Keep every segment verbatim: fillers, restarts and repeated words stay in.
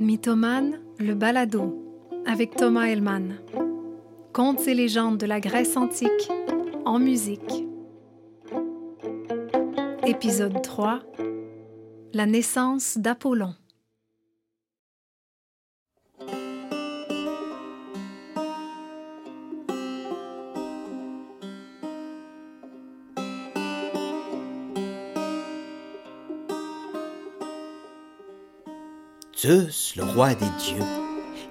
Mythomane, le balado, avec Thomas Hellman. Contes et légendes de la Grèce antique, en musique. Épisode trois. La naissance d'Apollon. Zeus, le roi des dieux,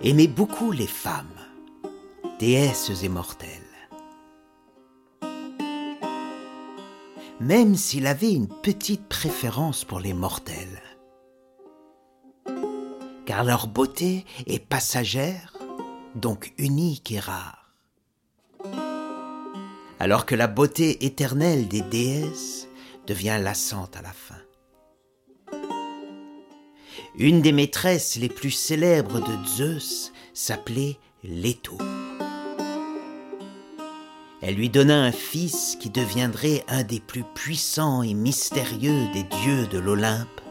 aimait beaucoup les femmes, déesses et mortelles. Même s'il avait une petite préférence pour les mortels, car leur beauté est passagère, donc unique et rare. Alors que la beauté éternelle des déesses devient lassante à la fin. Une des maîtresses les plus célèbres de Zeus s'appelait Léto. Elle lui donna un fils qui deviendrait un des plus puissants et mystérieux des dieux de l'Olympe,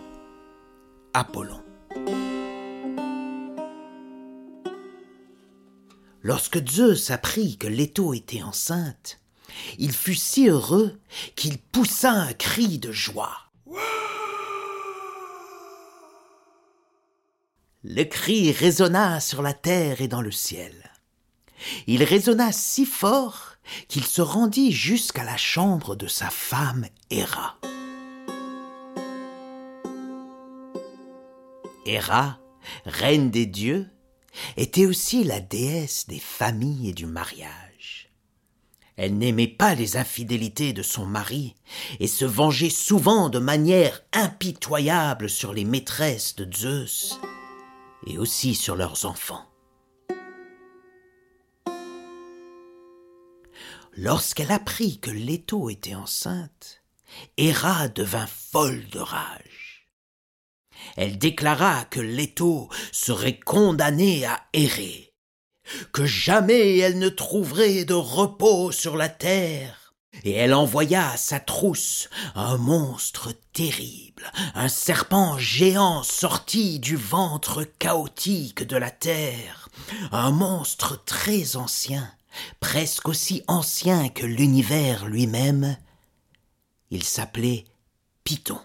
Apollon. Lorsque Zeus apprit que Léto était enceinte, il fut si heureux qu'il poussa un cri de joie. Le cri résonna sur la terre et dans le ciel. Il résonna si fort qu'il se rendit jusqu'à la chambre de sa femme Héra. Héra, reine des dieux, était aussi la déesse des familles et du mariage. Elle n'aimait pas les infidélités de son mari et se vengeait souvent de manière impitoyable sur les maîtresses de Zeus, et aussi sur leurs enfants. Lorsqu'elle apprit que Léto était enceinte, Héra devint folle de rage. Elle déclara que Léto serait condamnée à errer, que jamais elle ne trouverait de repos sur la terre, et elle envoya à sa trousse un monstre terrible, un serpent géant sorti du ventre chaotique de la terre, un monstre très ancien, presque aussi ancien que l'univers lui-même. Il s'appelait Python.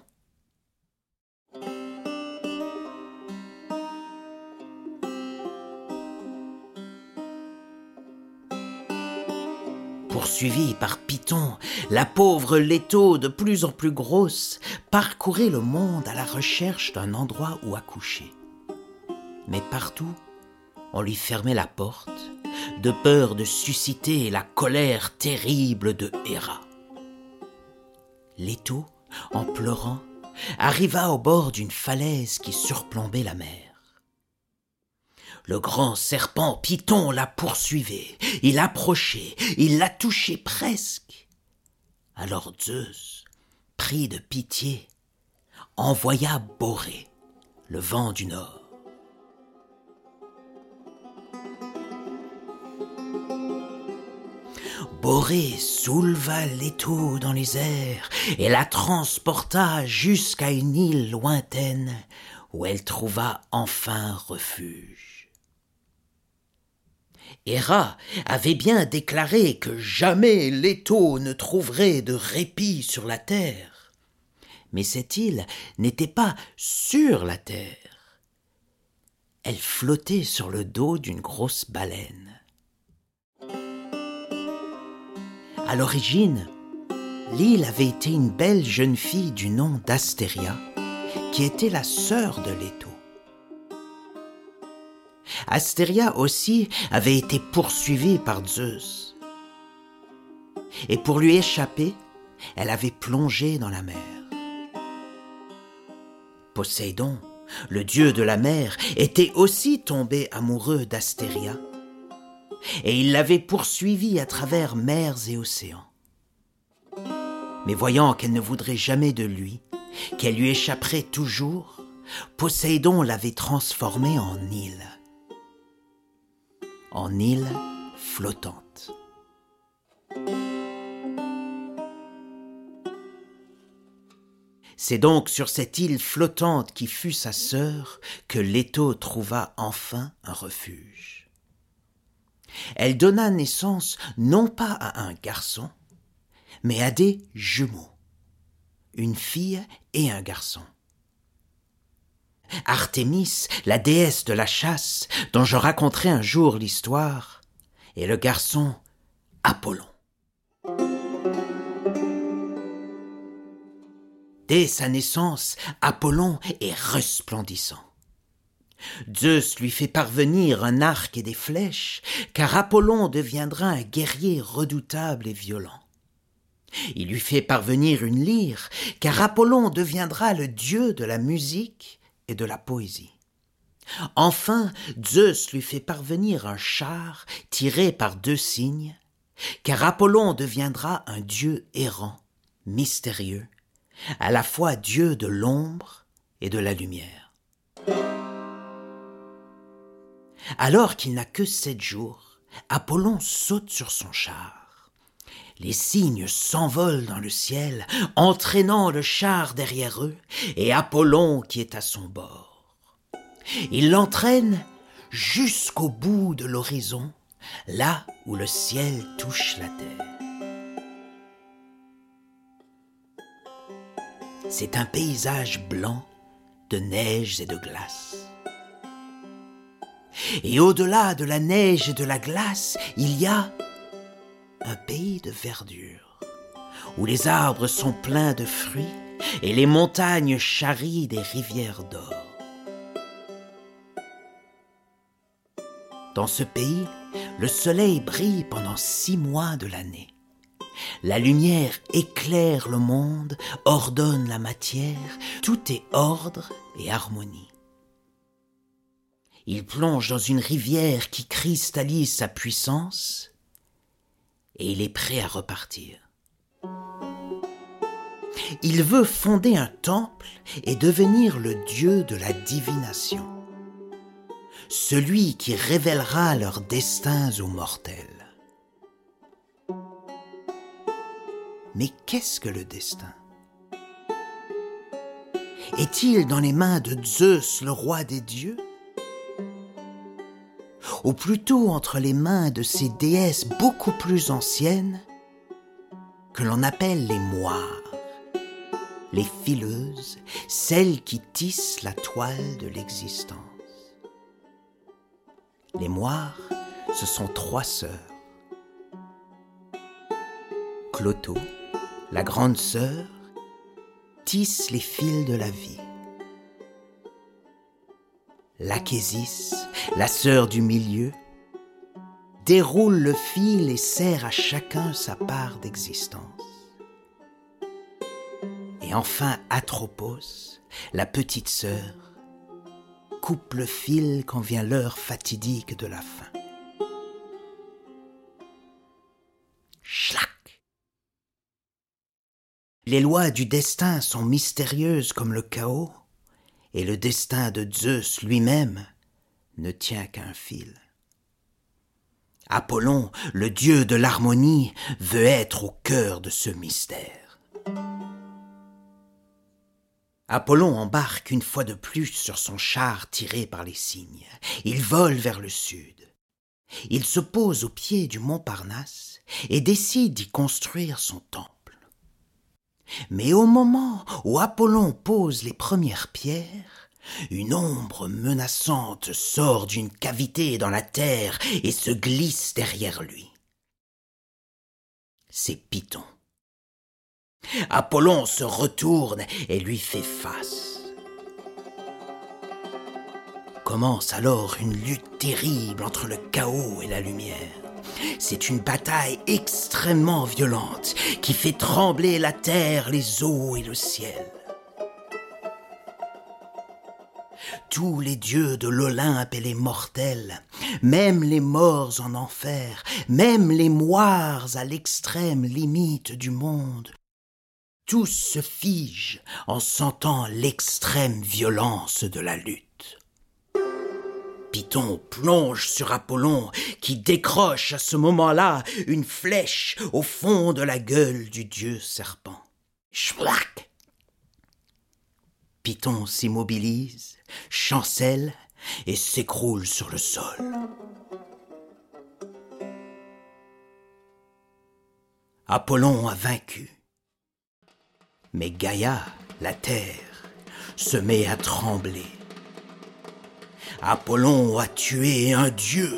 Poursuivie par Python, la pauvre Léto, de plus en plus grosse, parcourait le monde à la recherche d'un endroit où accoucher. Mais partout, on lui fermait la porte, de peur de susciter la colère terrible de Héra. Léto, en pleurant, arriva au bord d'une falaise qui surplombait la mer. Le grand serpent Python la poursuivait, il approchait, il la touchait presque. Alors Zeus, pris de pitié, envoya Borée, le vent du nord. Borée souleva Léto dans les airs et la transporta jusqu'à une île lointaine où elle trouva enfin refuge. Héra avait bien déclaré que jamais Léto ne trouverait de répit sur la terre. Mais cette île n'était pas sur la terre. Elle flottait sur le dos d'une grosse baleine. À l'origine, l'île avait été une belle jeune fille du nom d'Astéria, qui était la sœur de Léto. Astéria aussi avait été poursuivie par Zeus. Et pour lui échapper, elle avait plongé dans la mer. Poséidon, le dieu de la mer, était aussi tombé amoureux d'Astéria. Et il l'avait poursuivie à travers mers et océans. Mais voyant qu'elle ne voudrait jamais de lui, qu'elle lui échapperait toujours, Poséidon l'avait transformée en île. En île flottante. C'est donc sur cette île flottante qui fut sa sœur que Léto trouva enfin un refuge. Elle donna naissance non pas à un garçon, mais à des jumeaux, une fille et un garçon. Artémis, la déesse de la chasse, dont je raconterai un jour l'histoire, et le garçon Apollon. Dès sa naissance, Apollon est resplendissant. Zeus lui fait parvenir un arc et des flèches, car Apollon deviendra un guerrier redoutable et violent. Il lui fait parvenir une lyre, car Apollon deviendra le dieu de la musique et de la poésie. Enfin, Zeus lui fait parvenir un char tiré par deux cygnes, car Apollon deviendra un dieu errant, mystérieux, à la fois dieu de l'ombre et de la lumière. Alors qu'il n'a que sept jours, Apollon saute sur son char. Les cygnes s'envolent dans le ciel, entraînant le char derrière eux, et Apollon qui est à son bord. Il l'entraîne jusqu'au bout de l'horizon, là où le ciel touche la terre. C'est un paysage blanc de neige et de glace. Et au-delà de la neige et de la glace, il y a un pays de verdure, où les arbres sont pleins de fruits et les montagnes charrient des rivières d'or. Dans ce pays, le soleil brille pendant six mois de l'année. La lumière éclaire le monde, ordonne la matière, tout est ordre et harmonie. Il plonge dans une rivière qui cristallise sa puissance, et il est prêt à repartir. Il veut fonder un temple et devenir le dieu de la divination, celui qui révélera leurs destins aux mortels. Mais qu'est-ce que le destin ? Est-il dans les mains de Zeus, le roi des dieux ? Ou plutôt entre les mains de ces déesses beaucoup plus anciennes que l'on appelle les moires, les fileuses, celles qui tissent la toile de l'existence. Les moires, ce sont trois sœurs. Clotho, la grande sœur, tisse les fils de la vie. Lachésis, la sœur du milieu, déroule le fil et serre à chacun sa part d'existence. Et enfin Atropos, la petite sœur, coupe le fil quand vient l'heure fatidique de la fin. Schlac ! Les lois du destin sont mystérieuses comme le chaos, et le destin de Zeus lui-même ne tient qu'à un fil. Apollon, le dieu de l'harmonie, veut être au cœur de ce mystère. Apollon embarque une fois de plus sur son char tiré par les cygnes. Il vole vers le sud. Il se pose au pied du mont Parnasse et décide d'y construire son temple. Mais au moment où Apollon pose les premières pierres, une ombre menaçante sort d'une cavité dans la terre et se glisse derrière lui. C'est Python. Apollon se retourne et lui fait face. Commence alors une lutte terrible entre le chaos et la lumière. C'est une bataille extrêmement violente qui fait trembler la terre, les eaux et le ciel. Tous les dieux de l'Olympe et les mortels, même les morts en enfer, même les moires à l'extrême limite du monde, tous se figent en sentant l'extrême violence de la lutte. Python plonge sur Apollon, qui décroche à ce moment-là une flèche au fond de la gueule du dieu serpent. Schplac ! Python s'immobilise, chancelle et s'écroule sur le sol. Apollon a vaincu. Mais Gaïa, la terre, se met à trembler. Apollon a tué un dieu,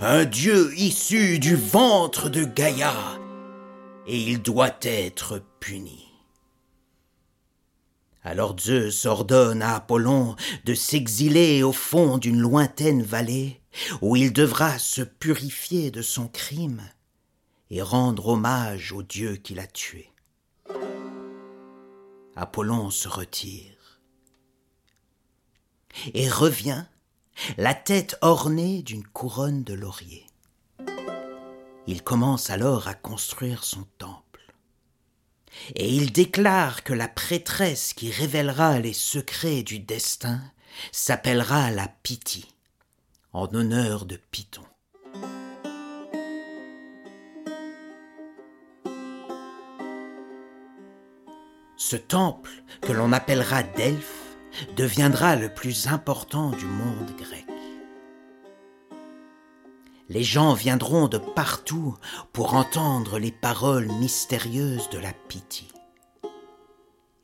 un dieu issu du ventre de Gaïa, et il doit être puni. Alors Zeus ordonne à Apollon de s'exiler au fond d'une lointaine vallée, où il devra se purifier de son crime et rendre hommage au dieu qui l'a tué. Apollon se retire et revient, la tête ornée d'une couronne de laurier. Il commence alors à construire son temple et il déclare que la prêtresse qui révélera les secrets du destin s'appellera la Pythie, en honneur de Python. Ce temple, que l'on appellera Delphes, deviendra le plus important du monde grec. Les gens viendront de partout pour entendre les paroles mystérieuses de la Pythie.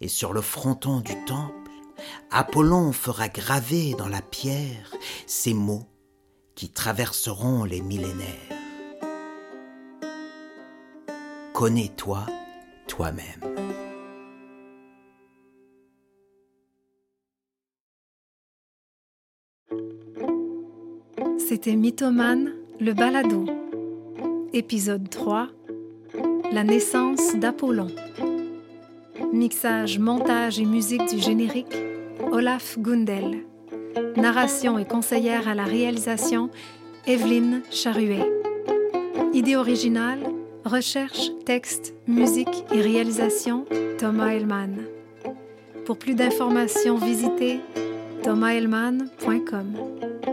Et sur le fronton du temple, Apollon fera graver dans la pierre ces mots qui traverseront les millénaires. Connais-toi toi-même. C'était Mythomane, le balado. Épisode trois, la naissance d'Apollon. Mixage, montage et musique du générique, Olaf Gundel. Narration et conseillère à la réalisation, Evelyne Charuet. Idée originale, recherche, texte, musique et réalisation, Thomas Hellman. Pour plus d'informations, visitez thomas hellman point com.